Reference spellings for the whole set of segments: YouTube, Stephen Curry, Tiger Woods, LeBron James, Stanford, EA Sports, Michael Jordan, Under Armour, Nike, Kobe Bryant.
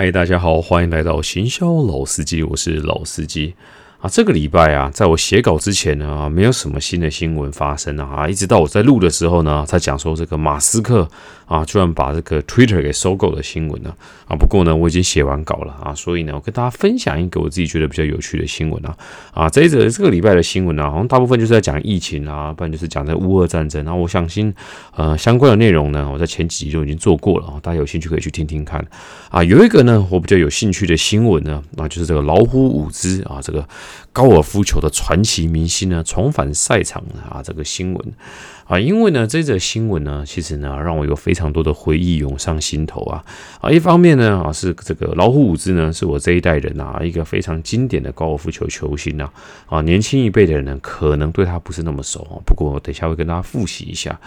嗨，大家好，欢迎来到行销老司机，我是老司机啊。这个礼拜啊，在我写稿之前呢，没有什么新的新闻发生啊。一直到我在录的时候呢，才讲说这个马斯克啊，居然把这个 Twitter 给收购的新闻呢啊。不过呢，我已经写完稿了啊，所以呢，我跟大家分享一个我自己觉得比较有趣的新闻啊。这个礼拜的新闻啊，好像大部分就是在讲疫情啊，不然就是讲在乌俄战争。然后我相信相关的内容呢，我在前几集就已经做过了，大家有兴趣可以去听听看啊。有一个呢，我比较有兴趣的新闻呢，啊，就是这个老虎伍兹啊，这个高尔夫球的传奇明星呢重返赛场啊，这个新闻啊，因为呢这则新闻呢，其实呢让我有非常多的回忆涌上心头啊。一方面呢啊，是这个老虎伍兹呢是我这一代人啊一个非常经典的高尔夫球球星啊，年轻一辈的人呢可能对他不是那么熟啊，不过我等一下会跟大家复习一下。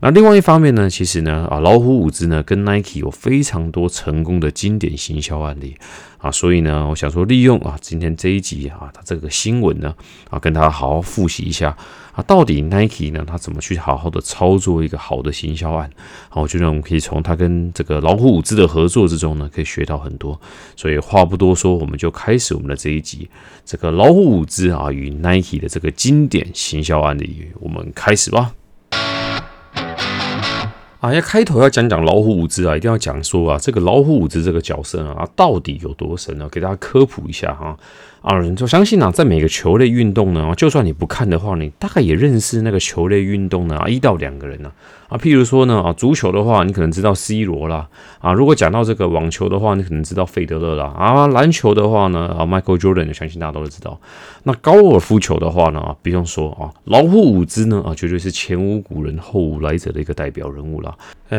那另外一方面呢，其实呢啊老虎伍兹呢跟 Nike 有非常多成功的经典行销案例啊，所以呢我想说利用啊今天这一集啊他这个新闻呢啊，跟大家好好复习一下啊，到底 Nike 呢，他怎么去好好的操作一个好的行销案？好，我觉得我们可以从他跟这个老虎伍兹的合作之中呢，可以学到很多。所以话不多说，我们就开始我们的这一集，这个老虎伍兹啊与 Nike 的这个经典行销案例，我们开始吧。啊，要开头要讲老虎伍兹啊，一定要讲说啊，这个老虎伍兹这个角色啊，到底有多神呢？给大家科普一下哈。啊，我相信啊，在每个球类运动呢，就算你不看的话，你大概也认识那个球类运动呢1到2个人啊，譬如说呢啊，足球的话，你可能知道 C 罗啦啊，如果讲到这个网球的话，你可能知道费德勒啦啊，篮球的话呢啊 ，Michael Jordan， 相信大家都知道。那高尔夫球的话呢，不用说啊，老虎伍兹呢啊，绝对是前无古人后无来者的一个代表人物啦。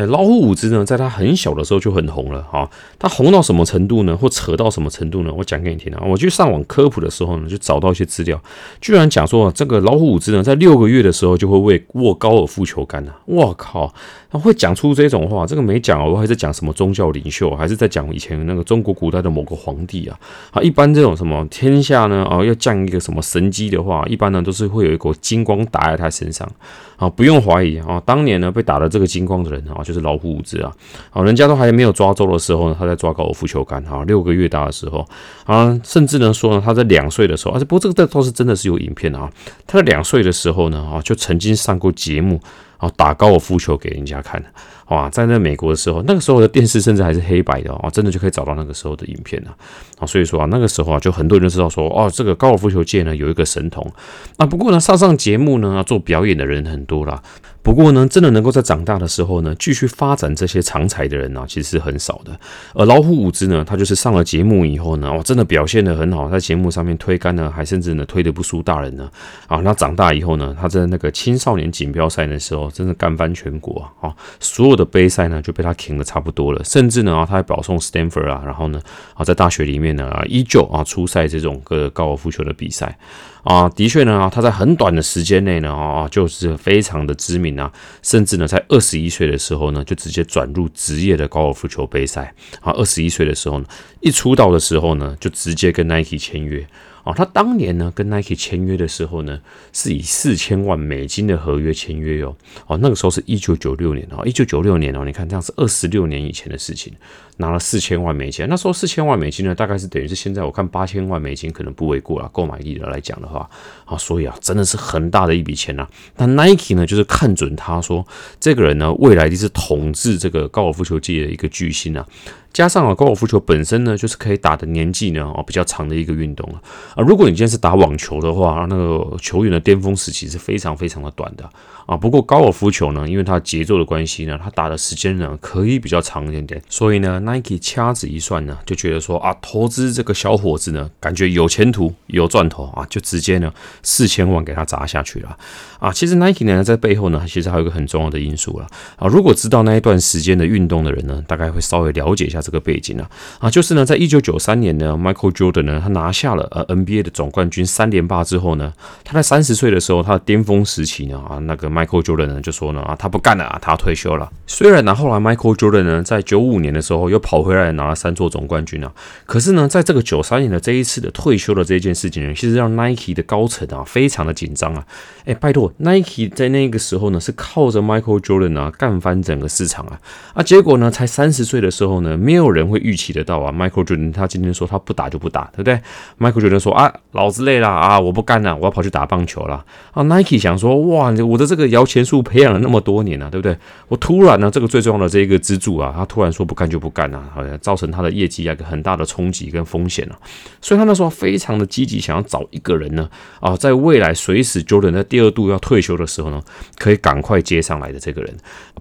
老虎伍兹呢，在他很小的时候就很红了啊，他红到什么程度呢？或扯到什么程度呢？我讲给你听啊，我去上网科普的时候呢，就找到一些资料，居然讲说这个老虎伍兹呢，在6个月的时候就会握高尔夫球杆啊！哇靠，他会讲出这种话，这个没讲哦，还是讲什么宗教领袖，还是在讲以前那个中国古代的某个皇帝啊？一般这种什么天下呢啊，要降一个什么神机的话，一般呢都是会有一股金光打在他身上啊，不用怀疑啊，当年呢被打的这个金光的人啊，就是老虎伍兹啊！啊，人家都还没有抓周的时候呢，他在抓高尔夫球杆啊，6个月大的时候啊，甚至呢说呢。他在2岁的时候，不过这个倒是真的是有影片啊。他在2岁的时候呢，啊，就曾经上过节目，啊，打高尔夫球给人家看。哇，在那美国的时候，那个时候的电视甚至还是黑白的啊，真的就可以找到那个时候的影片了啊。所以说啊，那个时候啊，就很多人知道说，哦，这个高尔夫球界呢有一个神童。那不过呢，上节目呢做表演的人很多啦。不过呢，真的能够在长大的时候呢，继续发展这些长才的人啊，其实是很少的。而老虎伍兹呢，他就是上了节目以后呢，哦，真的表现得很好，在节目上面推杆呢，还甚至呢推得不输大人呢。啊，那长大以后呢，他在那个青少年锦标赛的时候，真的干翻全国啊，所有的杯赛呢就被他扛得差不多了，甚至呢他还保送 Stanford 啊，然后呢啊在大学里面呢依旧啊出赛这种个高尔夫球的比赛啊，的确呢他在很短的时间内呢啊就是非常的知名。甚至呢，在21岁的时候呢，就直接转入职业的高尔夫球杯赛啊。21岁的时候呢，一出道的时候呢，就直接跟 Nike 签约啊。他当年呢，跟 Nike 签约的时候呢，是以$4000万的合约签约哦。哦，那个时候是1996年哦，1996年哦，你看这样是26年以前的事情，拿了$4000万。那时候$4000万呢，大概是等于是现在我看$8000万，可能不为过啦，购买力的来讲的话啊，所以啊，真的是很大的一笔钱啦。那 Nike 呢，就是看准他说这个人呢，未来就是统治这个高尔夫球界的一个巨星啊。加上啊，高尔夫球本身呢，就是可以打的年纪呢，哦，比较长的一个运动了啊。如果你今天是打网球的话，那个球员的巅峰时期是非常非常的短的啊。不过高尔夫球呢，因为它节奏的关系呢，它打的时间呢可以比较长一点点。所以呢 ，Nike 掐指一算呢，就觉得说啊，投资这个小伙子呢，感觉有前途、有赚头啊，就直接呢$4000万给他砸下去了啊。其实 Nike 呢在背后呢，其实还有一个很重要的因素了啊。如果知道那一段时间的运动的人呢，大概会稍微了解一下。这个背景啊，就是呢，在1993年呢 ，Michael Jordan 呢，他拿下了 NBA 的总冠军3连霸之后呢，他在30岁的时候，他的巅峰时期呢，那个 Michael Jordan 呢就说呢，他不干了，他退休了。虽然呢，后来 Michael Jordan 呢在95年的时候又跑回来拿了3座总冠军啊，可是呢，在这个93年的这一次的退休的这件事情呢，其实让 Nike 的高层啊非常的紧张啊。拜托 ，Nike 在那个时候呢是靠着 Michael Jordan 啊干翻整个市场啊，结果呢才30岁的时候呢，没有人会预期得到啊 ，Michael Jordan 他今天说他不打就不打，对不对？Michael Jordan 说啊，老子累了啊，我不干了，我要跑去打棒球了啊。Nike 想说，哇，我的这个摇钱树培养了那么多年啊，对不对？我突然呢，这个最重要的这一个支柱啊，他突然说不干就不干啊，好像造成他的业绩一个很大的冲击跟风险啊。所以他那时候非常的积极，想要找一个人呢啊，在未来随时 Jordan 在第2度要退休的时候呢，可以赶快接上来的这个人。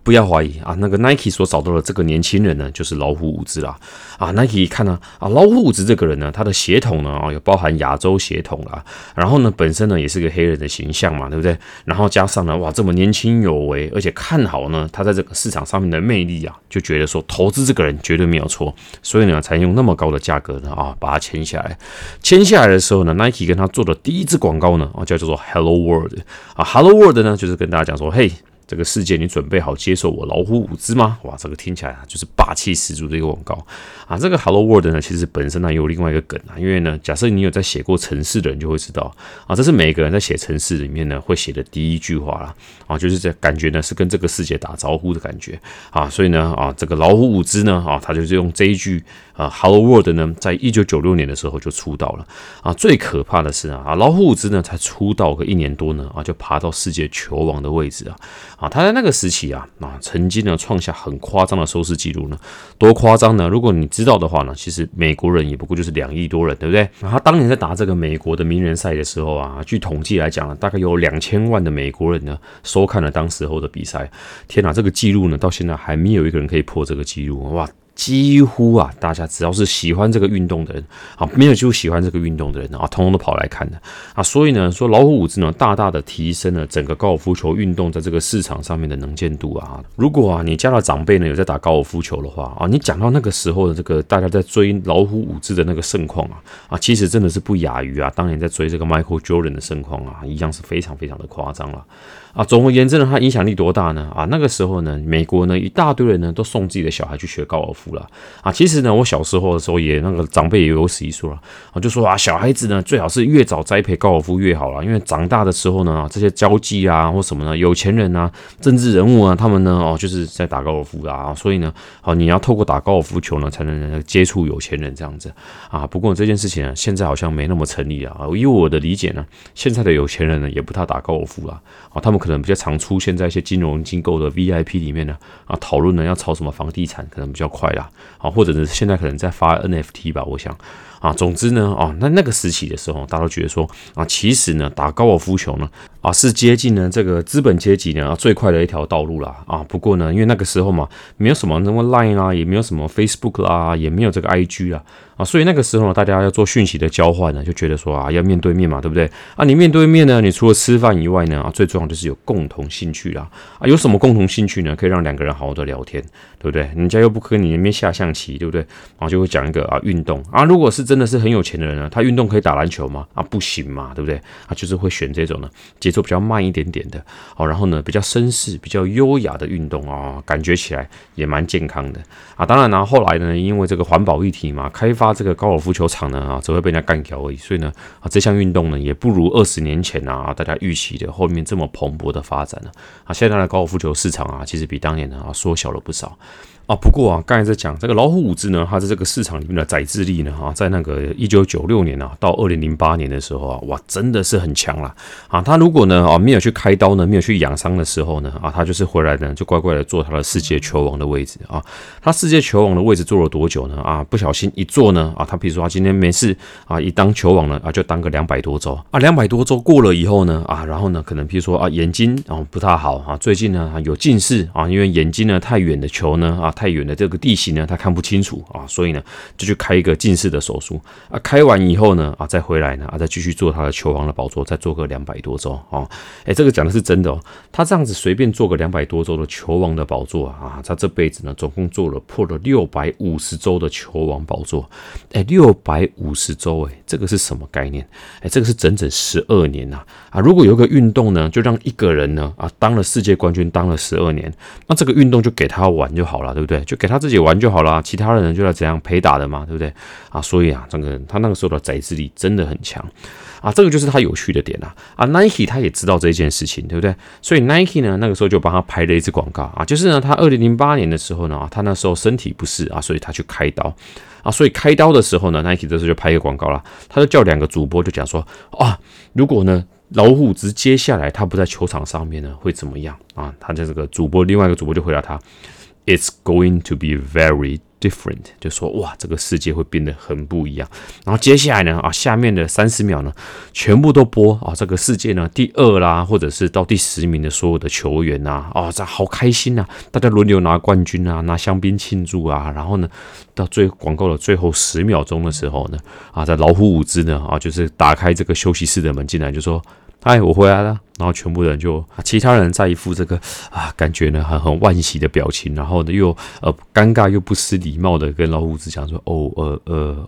不要怀疑啊，那个 Nike 所找到的这个年轻人呢，就是老虎伍兹啦。啊 ，Nike 看呢啊，老虎伍兹这个人呢，他的血统呢。有包含亚洲血统啦，然后呢，本身呢也是个黑人的形象嘛，对不对？然后加上呢，哇，这么年轻有为，而且看好呢，他在这个市场上面的魅力啊，就觉得说投资这个人绝对没有错，所以呢，才用那么高的价格呢啊，把他签下来。签下来的时候呢 ，Nike 跟他做的第一支广告呢，叫做 Hello World 啊 ，Hello World 呢就是跟大家讲说，嘿。这个世界，你准备好接受我老虎伍兹吗？哇，这个听起来就是霸气十足的一个广告啊！这个 Hello World 呢，其实本身呢有另外一个梗啊，因为呢，假设你有在写过程式的人就会知道啊，这是每个人在写程式里面呢会写的第一句话啦啊，就是这感觉呢是跟这个世界打招呼的感觉啊，所以呢啊，这个老虎伍兹呢啊，他就是用这一句啊 Hello World 呢，在1996年的时候就出道了啊。最可怕的是啊，老虎伍兹呢才出道个1年多呢啊，就爬到世界球王的位置啊。他在那个时期啊曾经呢创下很夸张的收视记录呢，多夸张呢？如果你知道的话呢，其实美国人也不过就是2亿多人，对不对？他当年在打这个美国的名人赛的时候啊，据统计来讲呢，大概有2000万的美国人呢收看了当时候的比赛。天哪，这个记录呢，到现在还没有一个人可以破这个记录，哇！几乎啊，大家只要是喜欢这个运动的人啊，没有就喜欢这个运动的人啊，通通都跑来看的啊。所以呢，说老虎伍兹呢，大大的提升了整个高尔夫球运动在这个市场上面的能见度啊。如果啊，你家的长辈呢有在打高尔夫球的话啊，你讲到那个时候的这个大家在追老虎伍兹的那个盛况啊，其实真的是不亚于啊，当年在追这个 Michael Jordan 的盛况啊，一样是非常非常的夸张了啊。总而言之呢，它影响力多大呢？啊，那个时候呢，美国呢一大堆人呢都送自己的小孩去学高尔夫。啊，其实呢，我小时候的时候也那个长辈也有此一说了啊，就说啊，小孩子呢最好是越早栽培高尔夫越好了，因为长大的时候呢，这些交际啊或什么呢，有钱人啊、政治人物啊，他们呢就是在打高尔夫啊，所以呢，你要透过打高尔夫球呢，才能接触有钱人这样子啊。不过这件事情呢，现在好像没那么成立啊。以我的理解呢，现在的有钱人呢也不太打高尔夫了啊，他们可能比较常出现在一些金融机构的 VIP 里面呢啊，讨论呢要炒什么房地产，可能比较快。或者是现在可能在发 NFT 吧，我想啊，总之呢，那个时期的时候，大家都觉得说啊，其实呢，打高尔夫球呢，是接近呢这个资本阶级呢最快的一条道路啦啊。不过呢，因为那个时候嘛，没有什么那么 Line 啦，也没有什么 Facebook 啦，也没有这个 IG 啦啊，所以那个时候呢，大家要做讯息的交换呢，就觉得说啊，要面对面嘛，对不对？啊，你面对面呢，你除了吃饭以外呢，最重要就是有共同兴趣啦啊，有什么共同兴趣呢，可以让两个人好好的聊天，对不对？人家又不跟你那边下象棋，对不对？然后就会讲一个啊运动啊，如果是真的是很有钱的人呢，他运动可以打篮球吗？啊，不行嘛，对不对？他就是会选这种呢，节奏比较慢一点点的，好，然后呢比较绅士、比较优雅的运动啊，感觉起来也蛮健康的啊。当然呢，后来呢，因为这个环保议题嘛，开发这个高尔夫球场呢啊，只会被人家干掉而已。所以呢啊，这项运动呢也不如20年前啊大家预期的后面这么蓬勃的发展了啊。现在的高尔夫球市场啊，其实比当年呢缩小了不少。啊，不过啊，刚才在讲这个老虎伍兹呢，他在这个市场里面的载资力呢，在那个1996年啊，到2008年的时候啊，哇，真的是很强啦啊！他如果呢没有去开刀呢，没有去养伤的时候呢，啊，他就是回来呢，就乖乖的坐他的世界球王的位置啊。他世界球王的位置坐了多久呢？啊，不小心一坐呢，啊，他比如说他今天没事啊，一当球王呢，啊，就当个200多周啊，200多周过了以后呢，啊，然后呢，可能譬如说啊，眼睛啊不太好啊，最近呢有近视啊，因为眼睛呢太远的球呢啊。太远的这个地形呢，他看不清楚啊，所以呢就去开一个近视的手术啊。开完以后呢，啊再回来呢，啊再继续做他的球王的宝座，再做个200多周啊。这个讲的是真的哦。他这样子随便做个200多周的球王的宝座啊，他这辈子呢总共做了破了650周的球王宝座。650周这个是什么概念？这个是整整12年呐啊！如果有一个运动呢，就让一个人呢啊当了世界冠军，当了12年，那这个运动就给他玩就好了，对不对？就给他自己玩就好了，其他人就要怎样陪打的嘛，对不对？啊，所以啊，这个他那个时候的宰制力真的很强啊，这个就是他有趣的点啦啊。Nike 他也知道这件事情，对不对？所以 Nike 呢那个时候就帮他拍了一支广告啊，就是呢他2008年的时候呢，他那时候身体不适啊，所以他去开刀。啊，所以开刀的时候呢 ，Nike 这次就拍一个广告啦，他就叫2个主播就讲说啊，如果呢老虎直接下来他不在球场上面呢会怎么样啊？他这个主播，另外一个主播就回答他 ，It's going to be very different， 就说哇，这个世界会变得很不一样。然后接下来呢啊，下面的30秒呢，全部都播啊，这个世界呢第2啦，或者是到第10名的所有的球员呐啊，这好开心啊，大家轮流拿冠军啊，拿香槟庆祝啊，然后呢。到最广告的最后10秒钟的时候呢，啊，在老虎伍兹呢，啊，就是打开这个休息室的门进来，就说：“嗨，我回来了。”然后全部人就，其他人在一副这个啊，感觉呢很惋惜的表情，然后呢又尴尬又不失礼貌的跟老虎伍兹讲说：“哦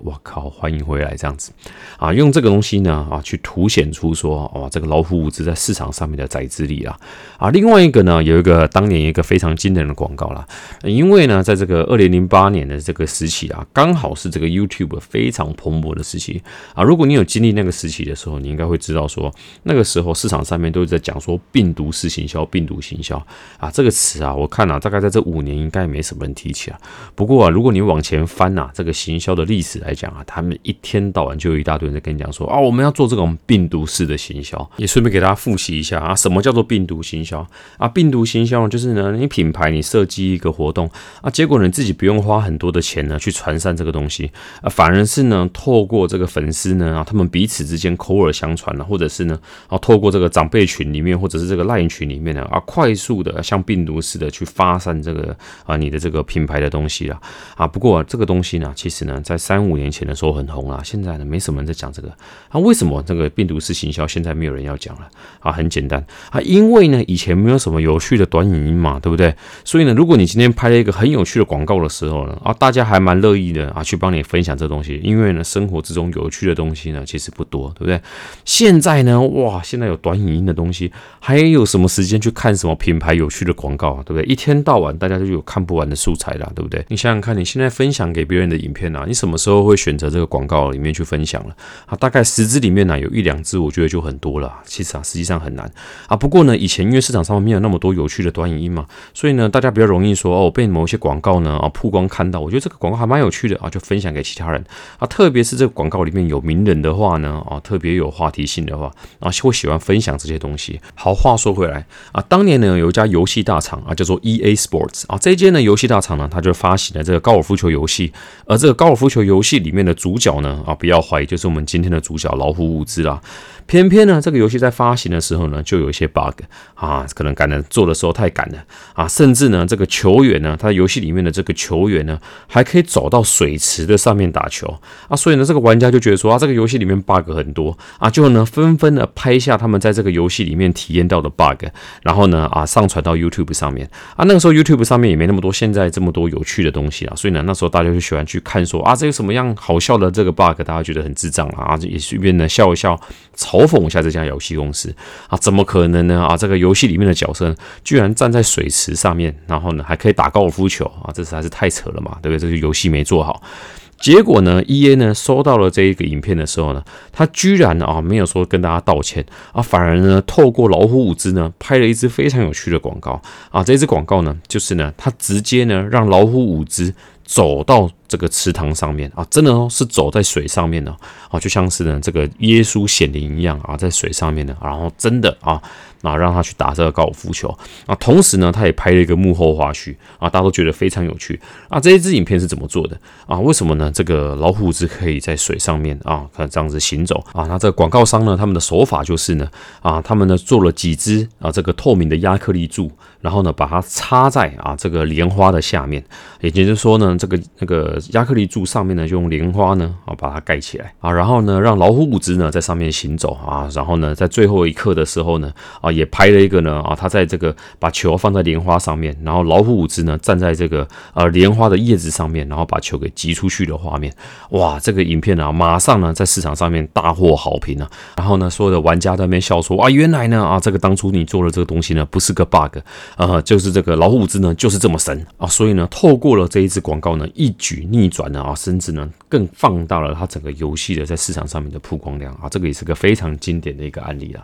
我靠，欢迎回来这样子。”啊，用这个东西呢啊，去凸显出说哇、啊，这个老虎伍兹在市场上面的宰制力啦。啊，另外一个呢，有一个当年一个非常惊人的广告啦，因为呢，在这个2008年的这个时期啊，刚好是这个 YouTube 非常蓬勃的时期啊。如果你有经历那个时期的时候，你应该会知道说，那个时候市场上面都在讲说病毒式行销，病毒行销啊这个词啊，我看啊，大概在这5年应该也没什么人提起啊。不过啊，如果你往前翻啊，这个行销的历史来讲啊，他们一天到晚就有一大堆人在跟你讲说啊，我们要做这种病毒式的行销。也顺便给大家复习一下啊，什么叫做病毒行销啊？病毒行销就是呢，你品牌你设计一个活动啊，结果你自己不用花很多的钱呢去传散这个东西啊，反而是呢透过这个粉丝呢啊，他们彼此之间口耳相传啊，或者是呢啊透过这个长辈群里面或者是这个 LINE 群里面啊，快速的像病毒似的去发散这个啊你的这个品牌的东西啦啊。不过、啊、这个东西呢，其实呢，在3-5年前的时候很红啦，现在呢没什么人在讲这个啊。为什么这个病毒式行销现在没有人要讲了啊？很简单啊，因为呢以前没有什么有趣的短影音嘛，对不对？所以呢，如果你今天拍了一个很有趣的广告的时候呢啊，大家还蛮乐意的啊去帮你分享这东西，因为呢生活之中有趣的东西呢其实不多，对不对？现在呢，哇，现在有短影音的东西，还有什么时间去看什么品牌有趣的广告啊？对不对？一天到晚大家就有看不完的素材啦，对不对？你想想看，你现在分享给别人的影片啊，你什么时候会选择这个广告里面去分享了啊？大概10支里面呢、啊，有1-2支我觉得就很多了、啊。其实啊，实际上很难啊。不过呢，以前因为市场上面没有那么多有趣的短影音嘛，所以呢，大家比较容易说哦，被某一些广告呢啊曝光看到，我觉得这个广告还蛮有趣的啊，就分享给其他人啊。特别是这个广告里面有名人的话呢啊，特别有话题性的话啊，会喜欢分享这些东西。好，话说回来啊，当年呢有一家游戏大厂啊，叫做 EA Sports 啊，这一间呢游戏大厂呢，它就发行了这个高尔夫球游戏，而这个高尔夫球游戏里面的主角呢啊，不要怀疑，就是我们今天的主角老虎伍兹啦。偏偏呢，这个游戏在发行的时候呢，就有一些 bug 啊，可能赶的做的时候太赶了啊，甚至呢，这个球员呢，他游戏里面的这个球员呢，还可以走到水池的上面打球啊，所以呢，这个玩家就觉得说啊，这个游戏里面 bug 很多啊，就呢纷纷的拍下他们在这个游戏里面体验到的 bug， 然后呢啊上传到 YouTube 上面啊，那个时候 YouTube 上面也没那么多现在这么多有趣的东西啦，所以呢那时候大家就喜欢去看说啊这有什么样好笑的这个 bug， 大家觉得很智障啦啊，也随便呢笑一笑，嘲讽一下这家游戏公司啊，怎么可能呢啊这个游戏里面的角色居然站在水池上面，然后呢还可以打高尔夫球啊，这实在是太扯了嘛，对不对？这个游戏没做好。结果呢 ，EA 呢收到了这一个影片的时候呢，他居然啊没有说跟大家道歉啊，反而呢透过老虎伍兹呢拍了一支非常有趣的广告啊，这支广告呢就是呢他直接呢让老虎伍兹走到这个池塘上面啊，真的哦，是走在水上面的啊，就像是呢这个耶稣显灵一样啊，在水上面的，然后真的啊，那让他去打这个高尔夫球啊，同时呢，他也拍了一个幕后花絮啊，大家都觉得非常有趣啊。这一支影片是怎么做的啊？为什么呢？这个老虎子可以在水上面啊，这样子行走啊？那这个广告商呢，他们的手法就是呢啊，他们呢做了几支啊这个透明的亚克力柱，然后呢把它插在啊这个莲花的下面，也就是说呢，这个那个亚克力柱上面呢，就用莲花呢啊把它盖起来啊，然后呢让老虎子呢在上面行走啊，然后呢在最后一刻的时候呢啊。也拍了一个呢啊，他在这个把球放在莲花上面，然后老虎子呢站在这个莲花的叶子上面，然后把球给击出去的画面。哇，这个影片啊，马上呢在市场上面大获好评啊。然后呢，所有的玩家在那边笑说啊，原来呢啊，这个当初你做的这个东西呢不是个 bug， 就是这个老虎子呢就是这么神啊。所以呢，透过了这一支广告呢，一举逆转了啊，甚至呢更放大了它整个游戏的在市场上面的曝光量啊。这个也是个非常经典的一个案例啦。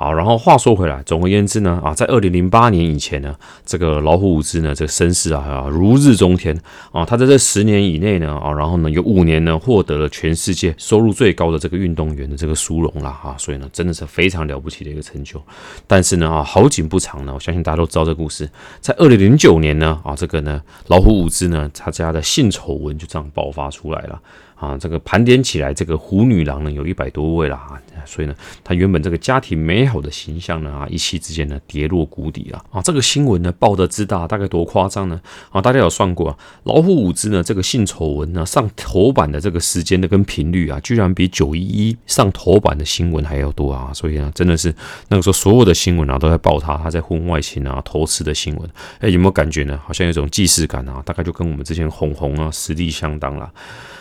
好，然后话说回来，总而言之呢，啊，在2008年以前呢，这个老虎伍兹呢，这个身世啊如日中天啊，他在这10年以内呢，啊，然后呢有5年呢获得了全世界收入最高的这个运动员的这个殊荣啦，啊，所以呢真的是非常了不起的一个成就。但是呢，啊，好景不长呢，我相信大家都知道这个故事，在2009年呢，啊，这个呢老虎伍兹呢，他家的性丑闻就这样爆发出来了。啊，这个盘点起来，这个虎女郎呢有100多位啦，啊，所以呢，她原本这个家庭美好的形象呢，啊，一夕之间呢跌落谷底了。啊，这个新闻呢报得之大，大概多夸张呢？啊，大家有算过啊，老虎伍兹呢这个性丑闻呢上头版的这个时间的跟频率啊，居然比911上头版的新闻还要多啊！所以呢，真的是那个时候所有的新闻啊都在报她在婚外情啊、偷吃的新闻。哎，有没有感觉呢？好像有一种既视感啊，大概就跟我们之前红红啊实力相当啦。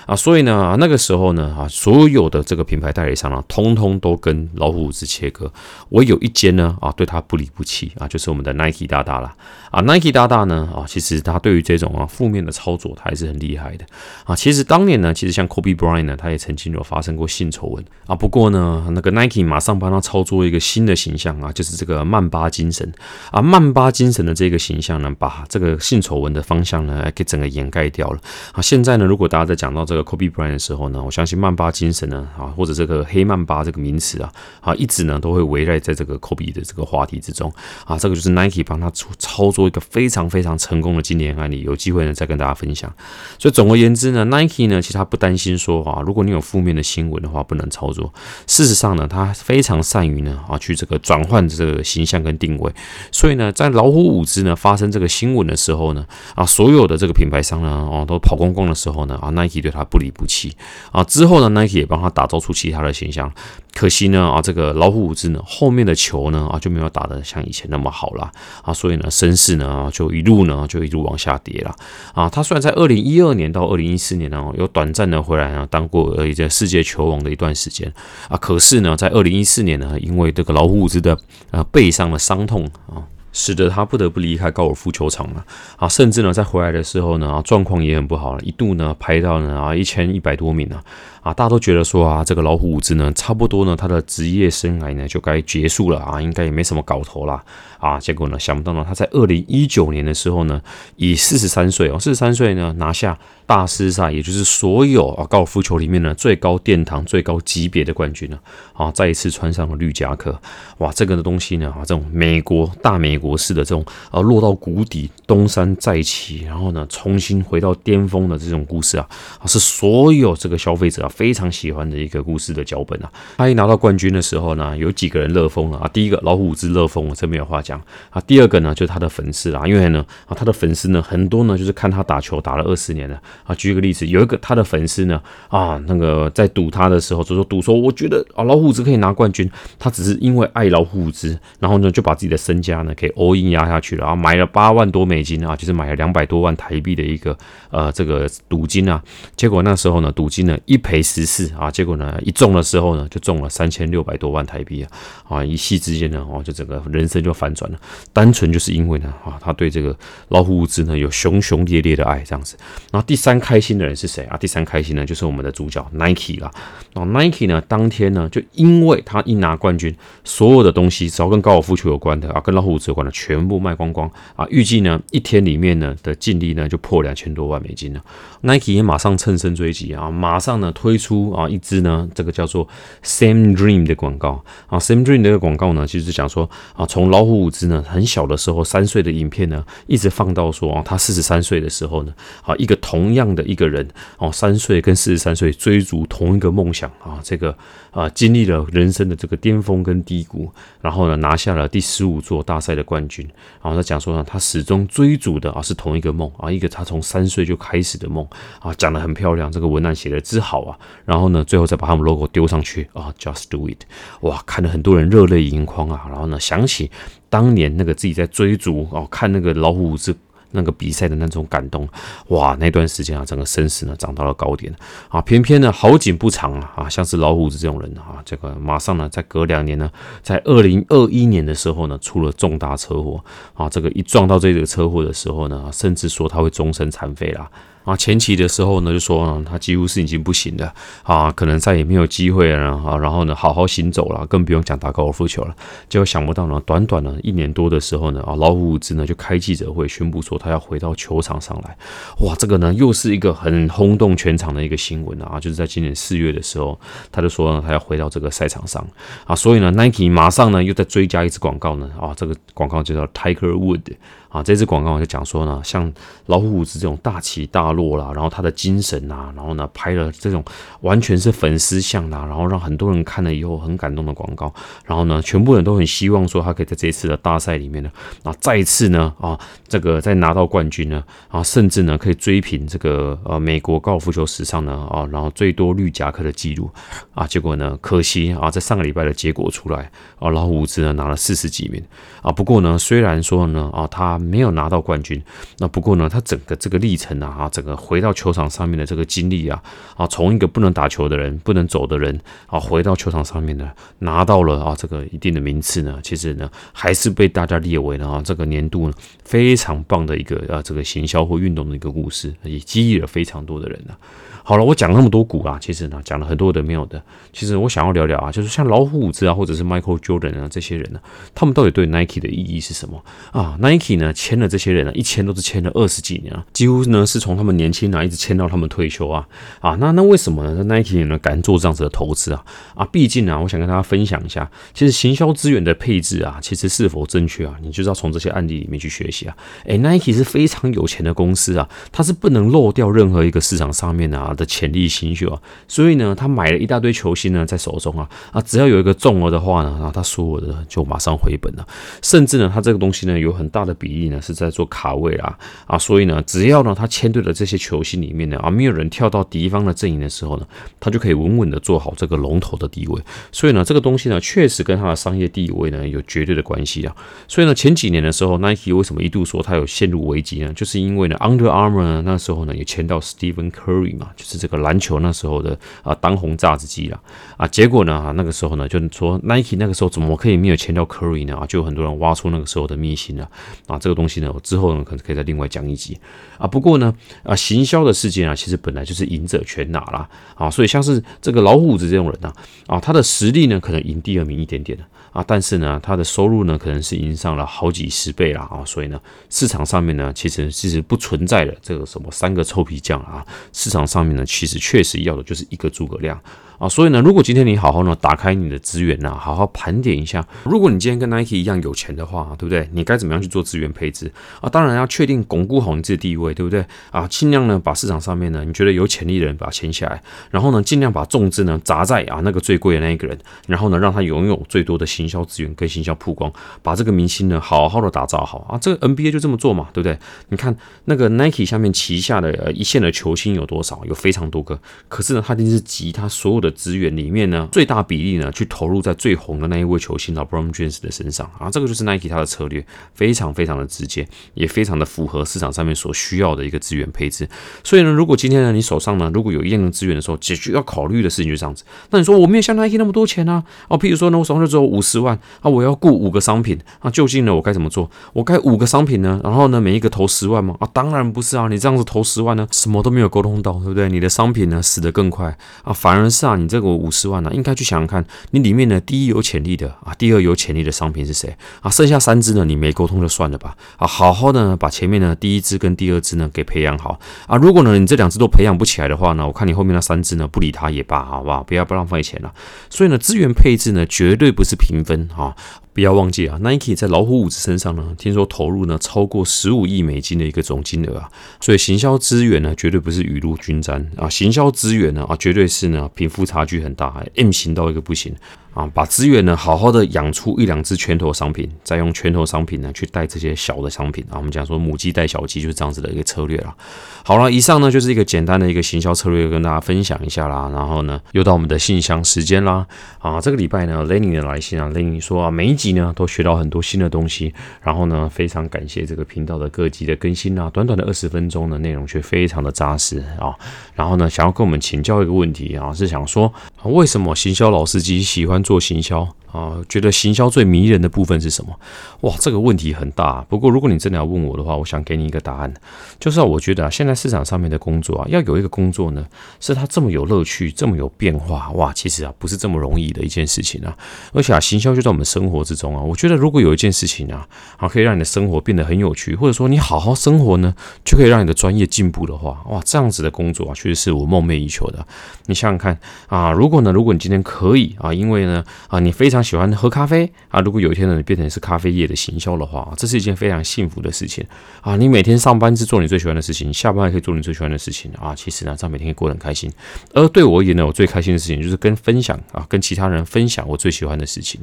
啊，所以呢。那个时候呢，啊，所有的这个品牌代理商啊，通通都跟老虎伍兹切割。我有一间呢，啊，对他不离不弃啊，就是我们的 Nike 大大啦。啊 ，Nike 大大呢，啊，其实他对于这种啊负面的操作，他还是很厉害的啊。其实当年呢，其实像 Kobe Bryant 呢，他也曾经有发生过性丑闻啊。不过呢，那个 Nike 马上帮他操作一个新的形象啊，就是这个曼巴精神啊。曼巴精神的这个形象呢，把这个性丑闻的方向呢，给整个掩盖掉了啊。现在呢，如果大家在讲到这个 Kobe Bryant的时候呢，我相信曼巴精神呢，啊，或者这个黑曼巴这个名词啊，啊，一直呢都会围绕在这个 Kobe 的这个话题之中啊，这个就是 Nike 帮他操作一个非常非常成功的经典案例，有机会呢再跟大家分享。所以总而言之呢 ，Nike 呢其实他不担心说啊，如果你有负面的新闻的话不能操作。事实上呢，他非常善于呢啊去这个转换这个形象跟定位。所以呢，在老虎伍兹呢发生这个新闻的时候呢，啊，所有的这个品牌商呢哦、啊、都跑光光的时候呢，啊 ，Nike 对他不理不弃啊，之后呢 ，Nike 也帮他打造出其他的形象。可惜呢，啊，这个老虎伍兹呢，后面的球呢，啊，就没有打得像以前那么好了啊，所以呢，身世呢，就一路往下跌了啊。他虽然在2012年到2014年呢，有短暂的回来呢，当过世界球王的一段时间啊，可是呢，在2014年呢，因为这个老虎伍兹的背上的伤痛啊。使得他不得不离开高尔夫球场了啊，甚至呢，在回来的时候呢，啊，状况也很不好了，一度呢排到呢啊1100多名啊，啊，大家都觉得说啊，这个老虎伍兹呢，差不多呢，他的职业生涯呢就该结束了啊，应该也没什么搞头啦啊，结果呢，想不到呢，他在2019年的时候呢，以43岁哦，43岁呢拿下大师赛，也就是所有啊高尔夫球里面呢最高殿堂、最高级别的冠军呢啊，再一次穿上了绿夹克，哇，这个的东西呢啊，这种美国式的这种落到谷底东山再起，然后呢重新回到巅峰的这种故事啊，是所有这个消费者啊非常喜欢的一个故事的脚本啊。他一拿到冠军的时候呢，有几个人热疯了啊。第一个老虎伍兹热疯，我真没有话讲啊。第二个呢就是他的粉丝啦，因为呢啊他的粉丝呢很多呢就是看他打球打了20年了啊。举一个例子，有一个他的粉丝呢啊那个在赌他的时候就说赌说我觉得啊老虎伍兹可以拿冠军，他只是因为爱老虎伍兹，然后呢就把自己的身家呢给all in 压下去了啊，买了8万多美金啊，就是买了200多万台币的一个这个赌金啊，结果那时候呢，赌金呢一赔赔14啊，结果呢一中的时候呢就中了3600多万台币啊，一夕之间呢就整个人生就反转了，单纯就是因为呢他对这个老虎伍兹呢有熊熊烈烈的爱这样子。然后第三开心的人是谁啊？第三开心呢就是我们的主角 Nike 啦。然后 Nike 呢当天呢就因为他一拿冠军，所有的东西只要跟高尔夫球有关的啊，跟老虎伍兹有关的全部卖光光啊，预计呢一天里面呢的净利呢就破2000多万美金了。Nike 也马上趁胜追击啊，马上呢推出啊一支呢这个叫做 Same Dream 的广告啊。Same Dream 的广告呢其实是讲说啊，从老虎伍兹呢很小的时候3岁的影片呢一直放到说啊他43岁的时候呢啊，一个同样的一个人哦，3岁跟43岁追逐同一个梦想啊，这个啊经历了人生的这个巅峰跟低谷，然后呢拿下了第15座大赛的冠军。然后他讲说呢，他始终追逐的啊是同一个梦啊，一个他从3岁就开始的梦啊，讲得很漂亮，这个文案写得之好啊。然后呢，最后再把他们 logo 丢上去啊 ，Just Do It， 哇，看了很多人热泪盈眶啊。然后呢，想起当年那个自己在追逐哦、啊，看那个老虎伍兹那个比赛的那种感动，哇！那段时间啊，整个身世呢涨到了高点啊。偏偏呢，好景不长啊，像是老虎伍兹这种人啊，这个马上呢，在隔2年呢，在2021年的时候呢，出了重大车祸啊。这个一撞到这个车祸的时候呢，甚至说他会终身残废啦。啊，前期的时候呢，就说、他几乎是已经不行了啊，可能再也没有机会了啊。然后呢，好好行走了，更不用讲打高尔夫球了。结果想不到呢，短短呢1年多的时候呢，啊，老虎伍兹呢就开记者会宣布说他要回到球场上来。哇，这个呢又是一个很轰动全场的一个新闻啊，就是在今年4月的时候，他就说呢他要回到这个赛场上啊。所以呢 ，Nike 马上呢又在追加一支广告呢啊，这个广告就叫 Tiger Wood。啊，这支广告就讲说呢，像老虎伍兹这种大起大落啦，然后他的精神啊，然后呢拍了这种完全是粉丝向啦，然后让很多人看了以后很感动的广告，然后呢，全部人都很希望说他可以在这一次的大赛里面呢，啊，再一次呢，啊，这个再拿到冠军呢，啊，甚至呢可以追平这个美国高尔夫球史上呢，啊，然后最多绿夹克的记录，啊，结果呢，可惜啊，在上个礼拜的结果出来，啊，老虎伍兹呢拿了40几名，啊，不过呢，虽然说呢，啊，他没有拿到冠军，那不过呢，他整个这个历程啊，整个回到球场上面的这个经历啊，啊，从一个不能打球的人、不能走的人啊，回到球场上面呢，拿到了啊这个一定的名次呢，其实呢，还是被大家列为呢、啊、这个年度呢非常棒的一个啊这个行销或运动的一个故事，也激励了非常多的人啊。好了，我讲那么多股啊，其实呢讲了很多的没有的，其实我想要聊聊啊，就是像老虎伍兹啊，或者是 Michael Jordan 啊这些人呢、啊，他们到底对 Nike 的意义是什么啊 ？Nike 呢？签了这些人啊，一签都是签了20几年啊，几乎呢是从他们年轻啊一直签到他们退休啊啊，那为什么呢 Nike 呢敢做这样子的投资啊啊？毕竟啊，我想跟大家分享一下，其实行销资源的配置啊，其实是否正确啊，你就是要从这些案例里面去学习啊。Nike 是非常有钱的公司啊，它是不能漏掉任何一个市场上面啊的潜力新秀啊，所以呢，他买了一大堆球星呢在手中啊啊，只要有一个中了的话呢，啊，他所有的就马上回本了，甚至呢，他这个东西呢有很大的比例。是在做卡位啦啊，所以呢，只要呢他签对了这些球星里面呢啊，没有人跳到敌方的阵营的时候呢，他就可以稳稳的做好这个龙头的地位。所以呢，这个东西呢，确实跟他的商业地位呢有绝对的关系啊。所以呢，前几年的时候 ，Nike 为什么一度说他有陷入危机呢？就是因为呢 ，Under Armour 呢那时候呢也签到 Stephen Curry 嘛，就是这个篮球那时候的啊当红炸子鸡啦啊。结果呢、啊，那个时候呢就说 Nike 那个时候怎么可以没有签到 Curry 呢？啊，就有很多人挖出那个时候的秘辛了啊，这个东西呢，我之后呢可能可以再另外讲一集啊。不过呢，啊，行销的事件啊，其实本来就是赢者全拿啦啊，所以像是这个老虎伍兹这种人啊，啊，他的实力呢可能赢第2名一点点啊，但是呢，他的收入呢可能是赢上了好几十倍啦啊，所以呢，市场上面呢其实不存在的这个什么3个臭皮匠啊，市场上面呢其实确实要的就是一个诸葛亮。啊，所以呢，如果今天你好好呢打开你的资源呐、啊，好好盘点一下，如果你今天跟 Nike 一样有钱的话，对不对？你该怎么样去做资源配置啊？当然要确定巩固好你自己的地位，对不对？啊，尽量呢把市场上面呢你觉得有潜力的人把它签下来，然后呢尽量把重资呢砸在啊那个最贵的那一个人，然后呢让他拥有最多的行销资源跟行销曝光，把这个明星呢好好的打造好啊。这个 NBA 就这么做嘛，对不对？你看那个 Nike 下面旗下的一线的球星有多少？有非常多个，可是呢，他一定是集他所有的资源里面呢，最大比例呢去投入在最红的那一位球星 LeBron James 的身上啊，这个就是 Nike 他的策略，非常非常的直接，也非常的符合市场上面所需要的一个资源配置。所以呢，如果今天呢你手上呢如果有一样的资源的时候，解决要考虑的事情就这样子。那你说我没有像 Nike 那么多钱啊，哦，譬如说呢我手上就只有50万啊，我要顾5个商品啊，究竟呢我该怎么做？我该5个商品呢，然后呢每一个投10万吗？啊，当然不是啊，你这样子投10万呢，什么都没有沟通到，对不对？你的商品呢死得更快啊，反而是啊你这个50万呢、啊，应该去想想看，你里面呢第一有潜力的啊，第二有潜力的商品是谁啊？剩下3只呢你没沟通就算了吧啊，好好的呢把前面呢第1只跟第2只呢给培养好啊。如果呢你这2只都培养不起来的话呢，我看你后面那3只呢不理它也罢，好不好？不要浪费钱了。所以呢资源配置呢绝对不是平分啊。不要忘记啊 ，Nike 在老虎伍兹身上呢，听说投入呢超过15亿美金的一个总金额啊，所以行销资源呢绝对不是雨露均沾啊，行销资源呢啊绝对是呢贫富差距很大 ，M 型到一个不行啊，把资源呢好好的养出1-2只拳头商品，再用拳头商品呢去带这些小的商品啊，我们讲说母鸡带小鸡就是这样子的一个策略啦。好了，以上呢就是一个简单的一个行销策略跟大家分享一下啦，然后呢又到我们的信箱时间啦啊，这个礼拜呢 Lenny 的来信啊 ，Lenny 说啊每一集呢都学到很多新的东西，然后呢非常感谢这个频道的各集的更新啊，短短的20分钟的内容却非常的扎实啊。然后呢想要跟我们请教一个问题啊，是想说为什么行销老司机喜欢做行销啊？觉得行销最迷人的部分是什么？哇，这个问题很大啊。不过如果你真的要问我的话，我想给你一个答案，就是我觉得啊，现在市场上面的工作啊，要有一个工作呢，是它这么有乐趣，这么有变化，哇，其实啊不是这么容易的一件事情啊。而且啊，行销就在我们生活之中啊。我觉得如果有一件事情啊，可以让你的生活变得很有趣，或者说你好好生活呢，就可以让你的专业进步的话，哇，这样子的工作啊，确实是我梦寐以求的。你想想看啊，如果你今天可以啊，因为呢啊你非常喜欢喝咖啡啊，如果有一天呢你变成是咖啡业的行销的话，这是一件非常幸福的事情啊！你每天上班是做你最喜欢的事情，下班也可以做你最喜欢的事情啊！其实呢，这样每天可以过得很开心。而对我而言呢，我最开心的事情就是跟其他人分享我最喜欢的事情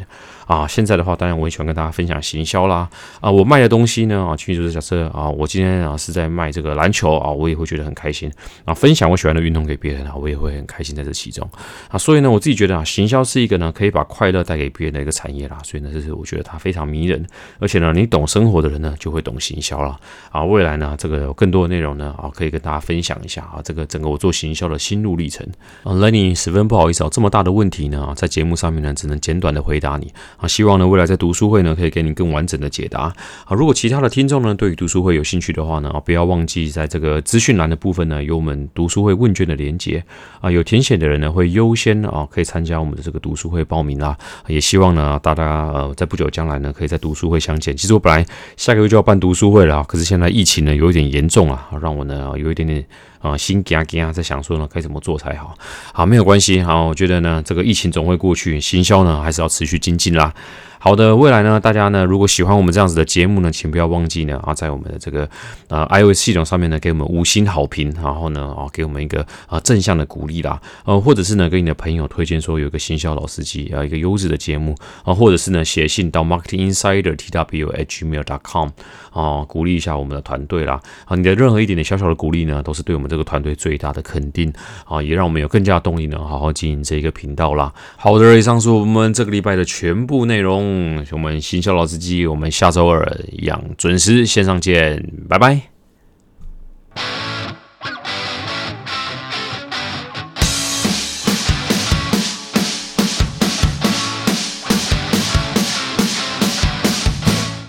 啊！现在的话，当然我也喜欢跟大家分享行销啦啊！我卖的东西呢啊，其实就是假设啊，我今天啊是在卖这个篮球啊，我也会觉得很开心啊！分享我喜欢的运动给别人啊，我也会很开心在这其中啊！所以呢，我自己觉得啊，行销是一个呢可以把快乐带给别人的一个产业啦，所以呢，这是我觉得它非常迷人，而且呢，你懂生活的人呢，就会懂行销啦。啊，未来呢，这个有更多的内容呢，啊，可以跟大家分享一下啊，这个整个我做行销的心路历程。啊 ，Lenny 十分不好意思啊，这么大的问题呢，在节目上面呢，只能简短的回答你啊。希望呢，未来在读书会呢，可以给你更完整的解答啊。如果其他的听众呢，对于读书会有兴趣的话呢，啊，不要忘记在这个资讯栏的部分呢，有我们读书会问卷的连结啊，有填写的人呢，会优先啊，可以参加我们的这个读书会报名啦。也希望呢，大家在不久将来呢，可以在读书会相见。其实我本来下个月就要办读书会了，可是现在疫情呢有一点严重啊，让我呢有一点点心惊惊，在想说呢该怎么做才好。好，没有关系，好，我觉得呢这个疫情总会过去，行销呢还是要持续精进啦。好的，未来呢，大家呢，如果喜欢我们这样子的节目呢，请不要忘记呢，啊，在我们的这个iOS 系统上面呢，给我们5星好评，然后呢，啊，给我们一个正向的鼓励啦，或者是呢，给你的朋友推荐说有一个行销老司机啊，一个优质的节目啊，或者是呢，写信到 marketinginsidertw@gmail.com 啊，鼓励一下我们的团队啦，啊，你的任何一点点小小的鼓励呢，都是对我们这个团队最大的肯定啊，也让我们有更加的动力呢，好好经营这个频道啦。好的，以上是我们这个礼拜的全部内容。我们行销老司机，我们下周二一样准时线上见，拜拜。